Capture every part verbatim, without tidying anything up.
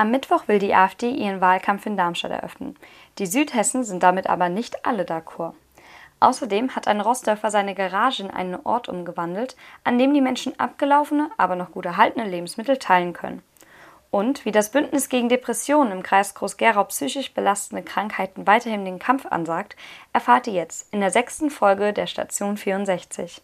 Am Mittwoch will die AfD ihren Wahlkampf in Darmstadt eröffnen. Die Südhessen sind damit aber nicht alle d'accord. Außerdem hat ein Rossdörfer seine Garage in einen Ort umgewandelt, an dem die Menschen abgelaufene, aber noch gut erhaltene Lebensmittel teilen können. Und wie das Bündnis gegen Depressionen im Kreis Groß-Gerau psychisch belastende Krankheiten weiterhin den Kampf ansagt, erfahrt ihr jetzt in der sechsten Folge der Station vierundsechzig.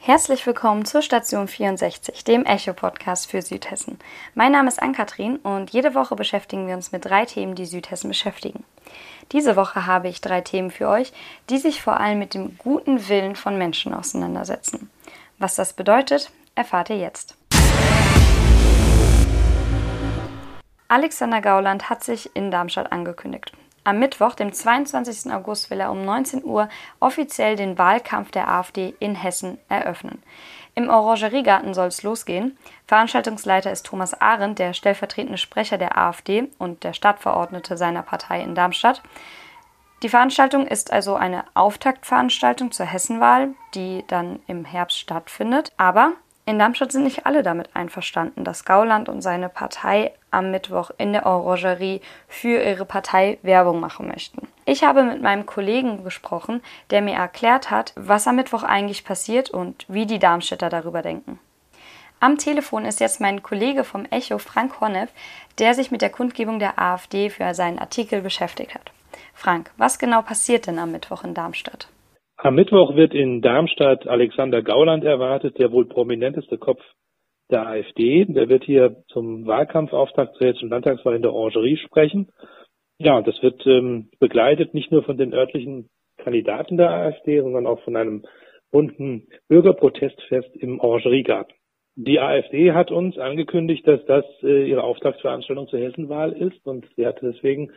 Herzlich willkommen zur Station vierundsechzig, dem Echo-Podcast für Südhessen. Mein Name ist Anne-Kathrin und jede Woche beschäftigen wir uns mit drei Themen, die Südhessen beschäftigen. Diese Woche habe ich drei Themen für euch, die sich vor allem mit dem guten Willen von Menschen auseinandersetzen. Was das bedeutet, erfahrt ihr jetzt. Alexander Gauland hat sich in Darmstadt angekündigt. Am Mittwoch, dem zweiundzwanzigsten August, will er um neunzehn Uhr offiziell den Wahlkampf der AfD in Hessen eröffnen. Im Orangeriegarten soll es losgehen. Veranstaltungsleiter ist Thomas Arendt, der stellvertretende Sprecher der AfD und der Stadtverordnete seiner Partei in Darmstadt. Die Veranstaltung ist also eine Auftaktveranstaltung zur Hessenwahl, die dann im Herbst stattfindet. Aber in Darmstadt sind nicht alle damit einverstanden, dass Gauland und seine Partei am Mittwoch in der Orangerie für ihre Partei Werbung machen möchten. Ich habe mit meinem Kollegen gesprochen, der mir erklärt hat, was am Mittwoch eigentlich passiert und wie die Darmstädter darüber denken. Am Telefon ist jetzt mein Kollege vom Echo, Frank Honnef, der sich mit der Kundgebung der AfD für seinen Artikel beschäftigt hat. Frank, was genau passiert denn am Mittwoch in Darmstadt? Am Mittwoch wird in Darmstadt Alexander Gauland erwartet, der wohl prominenteste Kopf der AfD. Der wird hier zum Wahlkampfauftakt zur hessischen Landtagswahl in der Orangerie sprechen. Ja, das wird ähm, begleitet nicht nur von den örtlichen Kandidaten der AfD, sondern auch von einem bunten Bürgerprotestfest im Orangeriegarten. Die AfD hat uns angekündigt, dass das äh, ihre Auftaktveranstaltung zur Hessenwahl ist, und sie hatte deswegen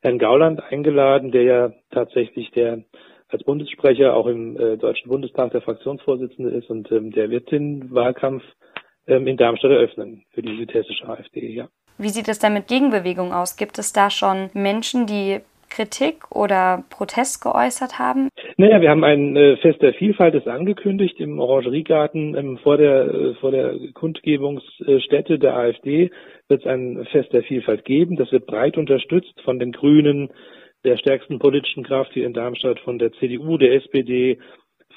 Herrn Gauland eingeladen, der ja tatsächlich der als Bundessprecher auch im äh, Deutschen Bundestag der Fraktionsvorsitzende ist, und ähm, der wird den Wahlkampf ähm, in Darmstadt eröffnen für die südhessische AfD, ja. Wie sieht es denn mit Gegenbewegung aus? Gibt es da schon Menschen, die Kritik oder Protest geäußert haben? Naja, wir haben ein äh, Fest der Vielfalt, das angekündigt im Orangeriegarten ähm, vor der äh, vor der Kundgebungsstätte der AfD wird es ein Fest der Vielfalt geben. Das wird breit unterstützt von den Grünen, der stärksten politischen Kraft hier in Darmstadt, von der C D U, der S P D,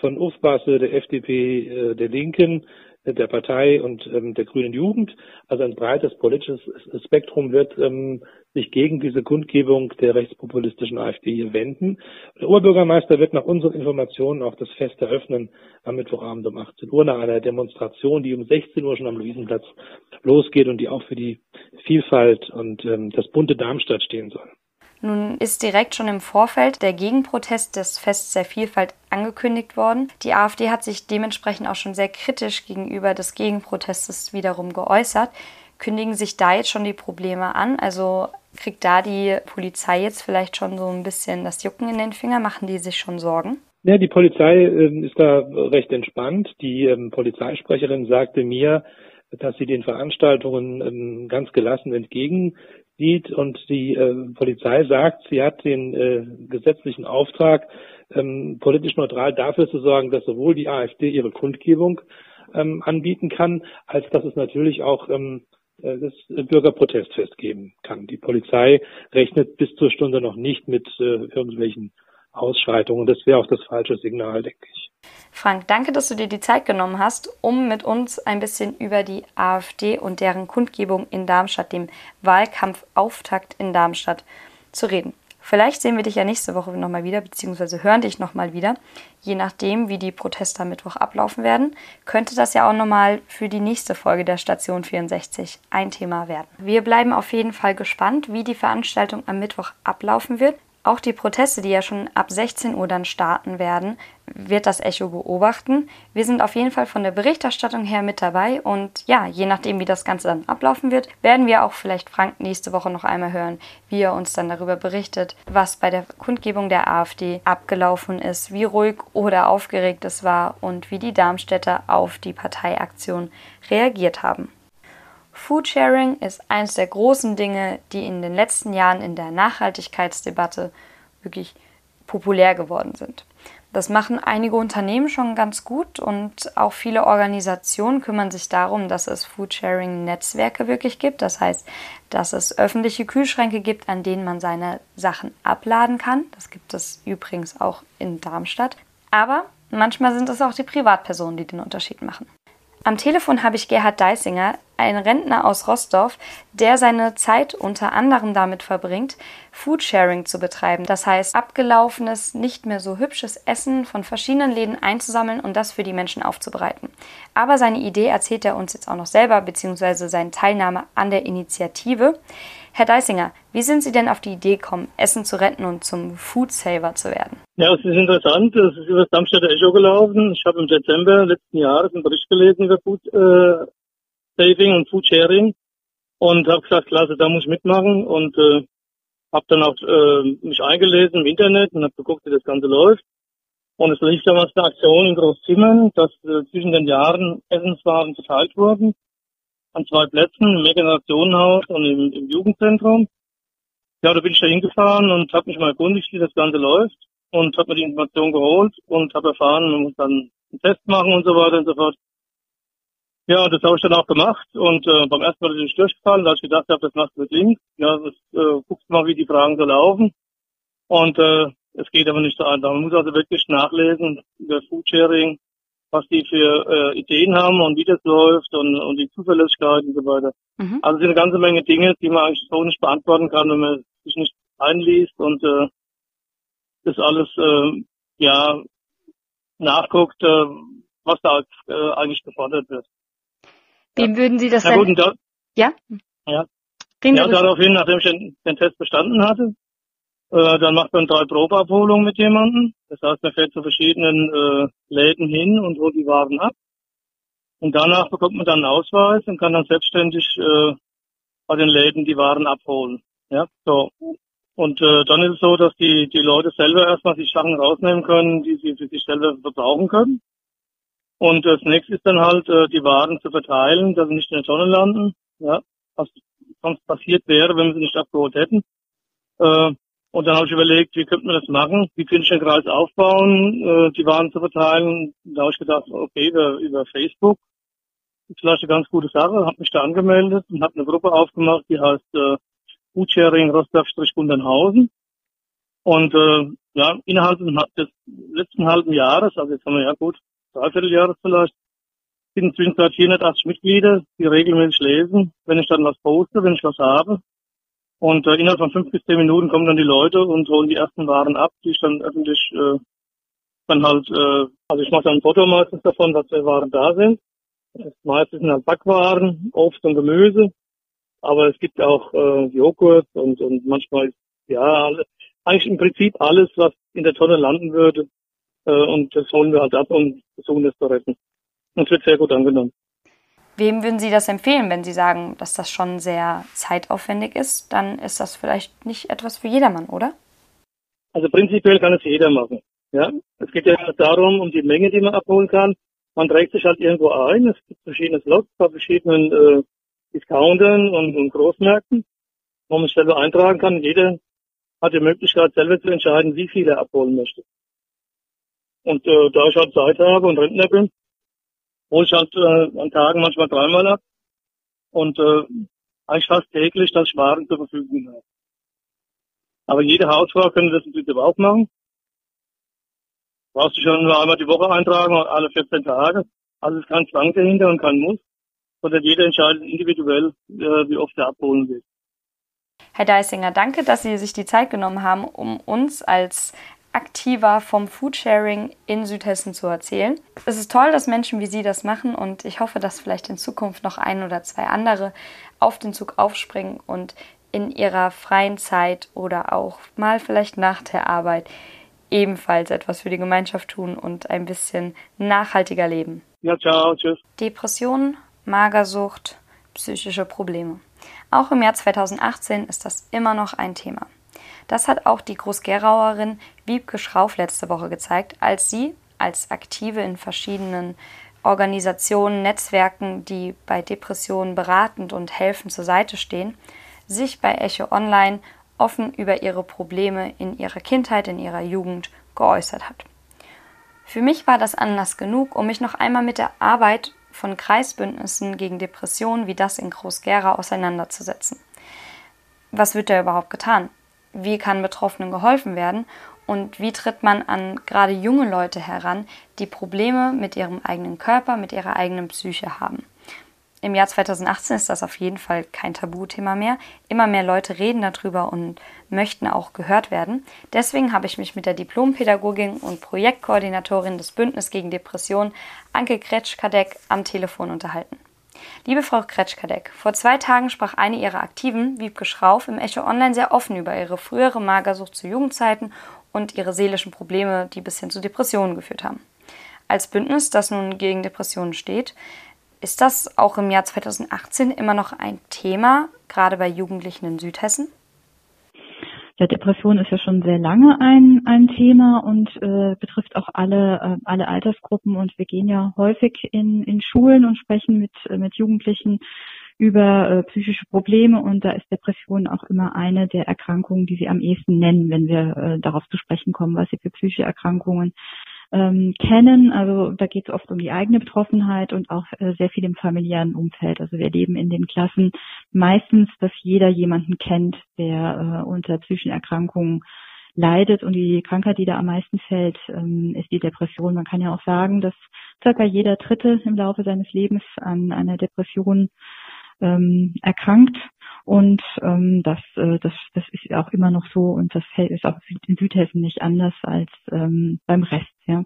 von Ufbasse, der F D P, der Linken, der Partei und ähm, der Grünen Jugend. Also ein breites politisches Spektrum wird ähm, sich gegen diese Kundgebung der rechtspopulistischen AfD hier wenden. Der Oberbürgermeister wird nach unseren Informationen auch das Fest eröffnen am Mittwochabend um achtzehn Uhr nach einer Demonstration, die um sechzehn Uhr schon am Luisenplatz losgeht und die auch für die Vielfalt und ähm, das bunte Darmstadt stehen soll. Nun ist direkt schon im Vorfeld der Gegenprotest des Fests der Vielfalt angekündigt worden. Die AfD hat sich dementsprechend auch schon sehr kritisch gegenüber des Gegenprotestes wiederum geäußert. Kündigen sich da jetzt schon die Probleme an? Also kriegt da die Polizei jetzt vielleicht schon so ein bisschen das Jucken in den Finger? Machen die sich schon Sorgen? Ja, die Polizei äh, ist da recht entspannt. Die ähm, Polizeisprecherin sagte mir, dass sie den Veranstaltungen ähm, ganz gelassen entgegen sieht, und die äh, Polizei sagt, sie hat den äh, gesetzlichen Auftrag, ähm, politisch neutral dafür zu sorgen, dass sowohl die AfD ihre Kundgebung ähm, anbieten kann, als dass es natürlich auch ähm, das Bürgerprotestfest geben kann. Die Polizei rechnet bis zur Stunde noch nicht mit äh, irgendwelchen Ausschreitungen. Das wäre auch das falsche Signal, denke ich. Frank, danke, dass du dir die Zeit genommen hast, um mit uns ein bisschen über die AfD und deren Kundgebung in Darmstadt, dem Wahlkampfauftakt in Darmstadt, zu reden. Vielleicht sehen wir dich ja nächste Woche nochmal wieder, beziehungsweise hören dich nochmal wieder. Je nachdem, wie die Proteste am Mittwoch ablaufen werden, könnte das ja auch nochmal für die nächste Folge der Station vierundsechzig ein Thema werden. Wir bleiben auf jeden Fall gespannt, wie die Veranstaltung am Mittwoch ablaufen wird. Auch die Proteste, die ja schon ab sechzehn Uhr dann starten werden, wird das Echo beobachten. Wir sind auf jeden Fall von der Berichterstattung her mit dabei, und ja, je nachdem, wie das Ganze dann ablaufen wird, werden wir auch vielleicht Frank nächste Woche noch einmal hören, wie er uns dann darüber berichtet, was bei der Kundgebung der AfD abgelaufen ist, wie ruhig oder aufgeregt es war und wie die Darmstädter auf die Parteiaktion reagiert haben. Foodsharing ist eines der großen Dinge, die in den letzten Jahren in der Nachhaltigkeitsdebatte wirklich populär geworden sind. Das machen einige Unternehmen schon ganz gut und auch viele Organisationen kümmern sich darum, dass es Foodsharing-Netzwerke wirklich gibt. Das heißt, dass es öffentliche Kühlschränke gibt, an denen man seine Sachen abladen kann. Das gibt es übrigens auch in Darmstadt. Aber manchmal sind es auch die Privatpersonen, die den Unterschied machen. Am Telefon habe ich Gerhard Deisinger, einen Rentner aus Rossdorf, der seine Zeit unter anderem damit verbringt, Foodsharing zu betreiben. Das heißt, abgelaufenes, nicht mehr so hübsches Essen von verschiedenen Läden einzusammeln und das für die Menschen aufzubereiten. Aber seine Idee erzählt er uns jetzt auch noch selber, beziehungsweise seine Teilnahme an der Initiative. Herr Deisinger, wie sind Sie denn auf die Idee gekommen, Essen zu retten und zum Foodsaver zu werden? Ja, es ist interessant. Es ist über das Darmstädter Echo gelaufen. Ich habe im Dezember letzten Jahres einen Bericht gelesen über Foodsaving äh, und Foodsharing und habe gesagt, klasse, da muss ich mitmachen. Und äh, habe dann auch äh, mich eingelesen im Internet und habe geguckt, wie das Ganze läuft. Und es lief damals eine Aktion in Großzimmern, dass äh, zwischen den Jahren Essenswaren verteilt wurden. An zwei Plätzen, im Mehrgenerationenhaus und im, im Jugendzentrum. Ja, da bin ich da hingefahren und habe mich mal erkundigt, wie das Ganze läuft, und habe mir die Information geholt und habe erfahren, man muss dann einen Test machen und so weiter und so fort. Ja, das habe ich dann auch gemacht und äh, beim ersten Mal bin ich durchgefallen, da habe ich gedacht, ja, das macht mit links. Ja, das, äh, guckst mal, wie die Fragen so laufen, und äh, es geht aber nicht so einfach. Man muss also wirklich nachlesen, über Foodsharing, was die für äh, Ideen haben und wie das läuft und, und die Zuverlässigkeit und so weiter. Mhm. Also es sind eine ganze Menge Dinge, die man eigentlich so nicht beantworten kann, wenn man sich nicht einliest und äh, das alles äh, ja nachguckt, äh, was da äh, eigentlich gefordert wird. Wem ja. würden Sie das ja, denn? Da, ja? Ja, Reden ja daraufhin, nachdem ich den, den Test bestanden hatte, Äh, dann macht man drei Probeabholungen mit jemandem. Das heißt, man fährt zu verschiedenen äh, Läden hin und holt die Waren ab. Und danach bekommt man dann einen Ausweis und kann dann selbstständig äh, bei den Läden die Waren abholen. Ja, so. Und äh, dann ist es so, dass die die Leute selber erstmal sich Sachen rausnehmen können, die sie für sich selber verbrauchen können. Und das nächste ist dann halt, äh, die Waren zu verteilen, dass sie nicht in der Tonne landen. Ja, was sonst passiert wäre, wenn wir sie nicht abgeholt hätten. Äh, Und dann habe ich überlegt, wie könnte man das machen? Wie könnte ich den Kreis aufbauen, äh, die Waren zu verteilen? Da habe ich gedacht, okay, über, über Facebook ist vielleicht eine ganz gute Sache. Habe mich da angemeldet und habe eine Gruppe aufgemacht, die heißt äh, Foodsharing Rossdorf-Gundernhausen. Und äh, ja, innerhalb des letzten halben Jahres, also jetzt haben wir ja gut, dreiviertel Jahres vielleicht, sind inzwischen vierhundertachtzig Mitglieder, die regelmäßig lesen, wenn ich dann was poste, wenn ich was habe. Und äh, innerhalb von fünf bis zehn Minuten kommen dann die Leute und holen die ersten Waren ab, die ich dann öffentlich äh, dann halt, äh, also ich mache dann ein Foto meistens davon, was für Waren da sind. Das meistens sind halt Backwaren, Obst und Gemüse, aber es gibt auch äh, Joghurt und und manchmal, ja, eigentlich im Prinzip alles, was in der Tonne landen würde, äh, und das holen wir halt ab und versuchen das zu retten. Und es wird sehr gut angenommen. Wem würden Sie das empfehlen, wenn Sie sagen, dass das schon sehr zeitaufwendig ist? Dann ist das vielleicht nicht etwas für jedermann, oder? Also prinzipiell kann es jeder machen. Ja, es geht ja darum, um die Menge, die man abholen kann. Man trägt sich halt irgendwo ein. Es gibt verschiedene Slots bei verschiedenen äh, Discountern und, und Großmärkten, wo man sich selber eintragen kann. Jeder hat die Möglichkeit, selber zu entscheiden, wie viel er abholen möchte. Und äh, da ich halt Zeit habe und Rentner bin, hole ich halt äh, an Tagen manchmal dreimal ab und äh, eigentlich fast täglich, dass ich Waren zur Verfügung habe. Aber jede Hausfrau könnte das im Prinzip auch machen. Brauchst du schon nur einmal die Woche eintragen, alle vierzehn Tage. Also es ist kein Zwang dahinter und kein Muss, sondern jeder entscheidet individuell, äh, wie oft er abholen will. Herr Deisinger, danke, dass Sie sich die Zeit genommen haben, um uns als aktiver vom Foodsharing in Südhessen zu erzählen. Es ist toll, dass Menschen wie Sie das machen, und ich hoffe, dass vielleicht in Zukunft noch ein oder zwei andere auf den Zug aufspringen und in ihrer freien Zeit oder auch mal vielleicht nach der Arbeit ebenfalls etwas für die Gemeinschaft tun und ein bisschen nachhaltiger leben. Ja, ciao, tschüss. Depressionen, Magersucht, psychische Probleme. Auch im Jahr zweitausendachtzehn ist das immer noch ein Thema. Das hat auch die Großgerauerin Wiebke Schrauf letzte Woche gezeigt, als sie als Aktive in verschiedenen Organisationen, Netzwerken, die bei Depressionen beratend und helfend zur Seite stehen, sich bei Echo Online offen über ihre Probleme in ihrer Kindheit, in ihrer Jugend geäußert hat. Für mich war das Anlass genug, um mich noch einmal mit der Arbeit von Kreisbündnissen gegen Depressionen wie das in Groß-Gerau auseinanderzusetzen. Was wird da überhaupt getan? Wie kann Betroffenen geholfen werden? Und wie tritt man an gerade junge Leute heran, die Probleme mit ihrem eigenen Körper, mit ihrer eigenen Psyche haben? Im Jahr zweitausendachtzehn ist das auf jeden Fall kein Tabuthema mehr. Immer mehr Leute reden darüber und möchten auch gehört werden. Deswegen habe ich mich mit der Diplompädagogin und Projektkoordinatorin des Bündnis gegen Depressionen, Anke Kretsch-Kadek, am Telefon unterhalten. Liebe Frau Kretsch-Kadek, vor zwei Tagen sprach eine Ihrer Aktiven, Wiebke Schrauf, im Echo Online sehr offen über ihre frühere Magersucht zu Jugendzeiten und ihre seelischen Probleme, die bis hin zu Depressionen geführt haben. Als Bündnis, das nun gegen Depressionen steht, ist das auch im Jahr zweitausendachtzehn immer noch ein Thema, gerade bei Jugendlichen in Südhessen? Ja, Depression ist ja schon sehr lange ein, ein Thema und äh, betrifft auch alle, äh, alle Altersgruppen. Und wir gehen ja häufig in, in Schulen und sprechen mit, äh, mit Jugendlichen über äh, psychische Probleme. Und da ist Depression auch immer eine der Erkrankungen, die sie am ehesten nennen, wenn wir äh, darauf zu sprechen kommen, was sie für psychische Erkrankungen ähm, kennen. Also da geht es oft um die eigene Betroffenheit und auch äh, sehr viel im familiären Umfeld. Also wir erleben in den Klassen meistens, dass jeder jemanden kennt, der äh, unter psychischen Erkrankungen leidet. Und die Krankheit, die da am meisten fällt, ähm, ist die Depression. Man kann ja auch sagen, dass circa jeder Dritte im Laufe seines Lebens an einer Depression ähm, erkrankt. Und ähm, das, äh, das, das ist auch immer noch so und das ist auch in Südhessen nicht anders als ähm, beim Rest. Ja.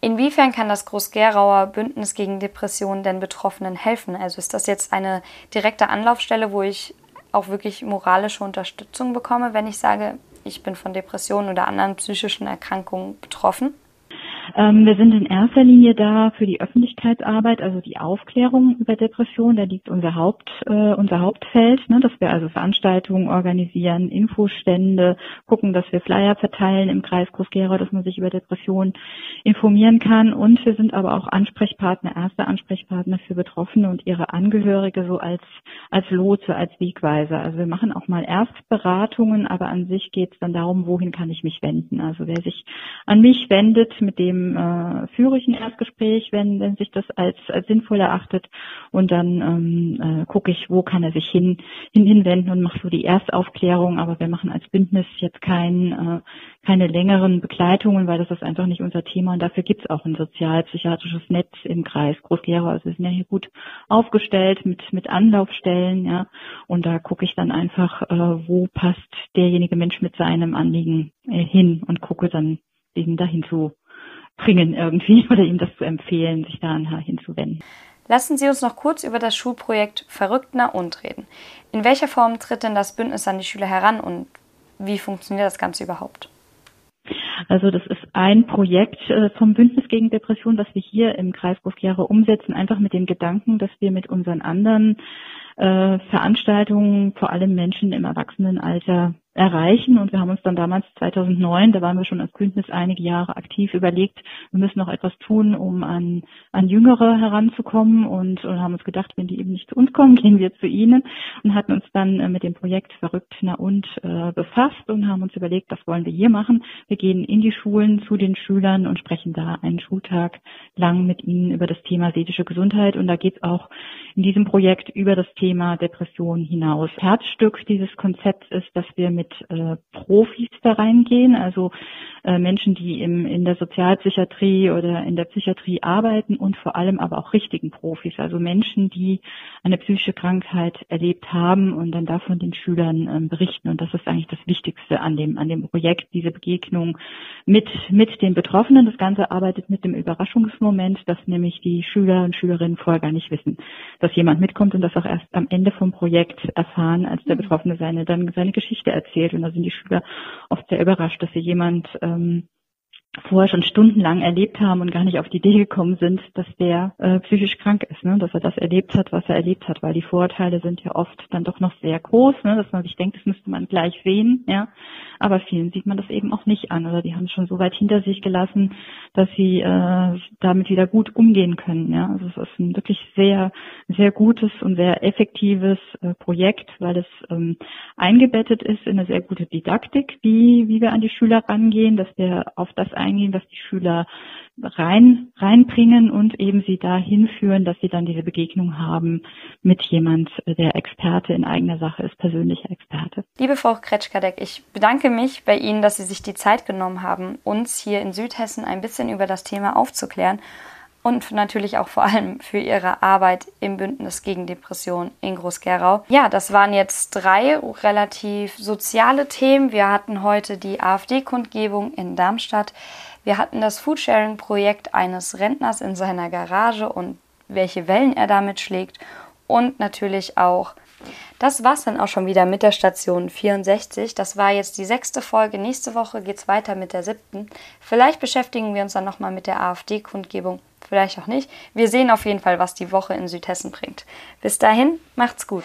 Inwiefern kann das Groß-Gerauer Bündnis gegen Depressionen denn Betroffenen helfen? Also ist das jetzt eine direkte Anlaufstelle, wo ich auch wirklich moralische Unterstützung bekomme, wenn ich sage, ich bin von Depressionen oder anderen psychischen Erkrankungen betroffen? Ähm, wir sind in erster Linie da für die Öffentlichkeitsarbeit, also die Aufklärung über Depressionen. Da liegt unser Haupt, äh, unser Hauptfeld, ne, dass wir also Veranstaltungen organisieren, Infostände, gucken, dass wir Flyer verteilen im Kreis Groß-Gerau, dass man sich über Depressionen informieren kann. Und wir sind aber auch Ansprechpartner, erste Ansprechpartner für Betroffene und ihre Angehörige, so als, als Lotse, als Wegweiser. Also wir machen auch mal Erstberatungen, aber an sich geht es dann darum, wohin kann ich mich wenden. Also wer sich an mich wendet, mit dem führe ich ein Erstgespräch, wenn, wenn sich das als, als sinnvoll erachtet, und dann ähm, äh, gucke ich, wo kann er sich hin, hin hinwenden und mache so die Erstaufklärung, aber wir machen als Bündnis jetzt kein, äh, keine längeren Begleitungen, weil das ist einfach nicht unser Thema, und dafür gibt es auch ein sozialpsychiatrisches Netz im Kreis Groß-Gerau. Also wir sind ja hier gut aufgestellt mit, mit Anlaufstellen, ja, und da gucke ich dann einfach, äh, wo passt derjenige Mensch mit seinem Anliegen äh, hin und gucke dann eben dahin zu bringen irgendwie oder ihm das zu empfehlen, sich da hinzuwenden. Lassen Sie uns noch kurz über das Schulprojekt Verrückt na und reden. In welcher Form tritt denn das Bündnis an die Schüler heran und wie funktioniert das Ganze überhaupt? Also das ist ein Projekt vom Bündnis gegen Depression, was wir hier im Kreis Groß-Gerau umsetzen, einfach mit dem Gedanken, dass wir mit unseren anderen äh, Veranstaltungen vor allem Menschen im Erwachsenenalter erreichen. Und wir haben uns dann damals zweitausendneun, da waren wir schon als Bündnis einige Jahre aktiv, überlegt, wir müssen noch etwas tun, um an, an Jüngere heranzukommen, und, und haben uns gedacht, wenn die eben nicht zu uns kommen, gehen wir zu ihnen, und hatten uns dann mit dem Projekt Verrückt na und äh, befasst und haben uns überlegt, was wollen wir hier machen. Wir gehen in die Schulen zu den Schülern und sprechen da einen Schultag lang mit ihnen über das Thema seelische Gesundheit, und da geht es auch in diesem Projekt über das Thema Depression hinaus. Herzstück dieses Konzepts ist, dass wir mit mit äh, Profis da reingehen, also äh, Menschen, die im, in der Sozialpsychiatrie oder in der Psychiatrie arbeiten, und vor allem aber auch richtigen Profis, also Menschen, die eine psychische Krankheit erlebt haben und dann davon den Schülern äh, berichten. Und das ist eigentlich das Wichtigste an dem, an dem Projekt, diese Begegnung mit, mit den Betroffenen. Das Ganze arbeitet mit dem Überraschungsmoment, dass nämlich die Schüler und Schülerinnen vorher gar nicht wissen, dass jemand mitkommt, und das auch erst am Ende vom Projekt erfahren, als der Betroffene seine, dann seine Geschichte erzählt. Und da sind die Schüler oft sehr überrascht, dass sie jemand ähm, vorher schon stundenlang erlebt haben und gar nicht auf die Idee gekommen sind, dass der äh, psychisch krank ist, ne? Dass er das erlebt hat, was er erlebt hat, weil die Vorurteile sind ja oft dann doch noch sehr groß, ne? Dass man sich denkt, das müsste man gleich sehen, ja. Aber vielen sieht man das eben auch nicht an, oder die haben es schon so weit hinter sich gelassen, dass sie äh, damit wieder gut umgehen können, ja. Also es ist ein wirklich sehr, sehr gutes und sehr effektives äh, Projekt, weil es ähm, eingebettet ist in eine sehr gute Didaktik, wie, wie wir an die Schüler rangehen, dass wir auf das eingehen, was die Schüler rein reinbringen und eben sie dahin führen, dass sie dann diese Begegnung haben mit jemand, der Experte in eigener Sache ist, persönlicher Experte. Liebe Frau Kretsch-Kadek, ich bedanke mich bei Ihnen, dass Sie sich die Zeit genommen haben, uns hier in Südhessen ein bisschen über das Thema aufzuklären und natürlich auch vor allem für Ihre Arbeit im Bündnis gegen Depressionen in Groß-Gerau. Ja, das waren jetzt drei relativ soziale Themen. Wir hatten heute die AfD-Kundgebung in Darmstadt. Wir hatten das Foodsharing-Projekt eines Rentners in seiner Garage und welche Wellen er damit schlägt. Und natürlich auch, das war's dann auch schon wieder mit der Station vierundsechzig. Das war jetzt die sechste Folge. Nächste Woche geht's weiter mit der siebten. Vielleicht beschäftigen wir uns dann nochmal mit der AfD-Kundgebung. Vielleicht auch nicht. Wir sehen auf jeden Fall, was die Woche in Südhessen bringt. Bis dahin, macht's gut.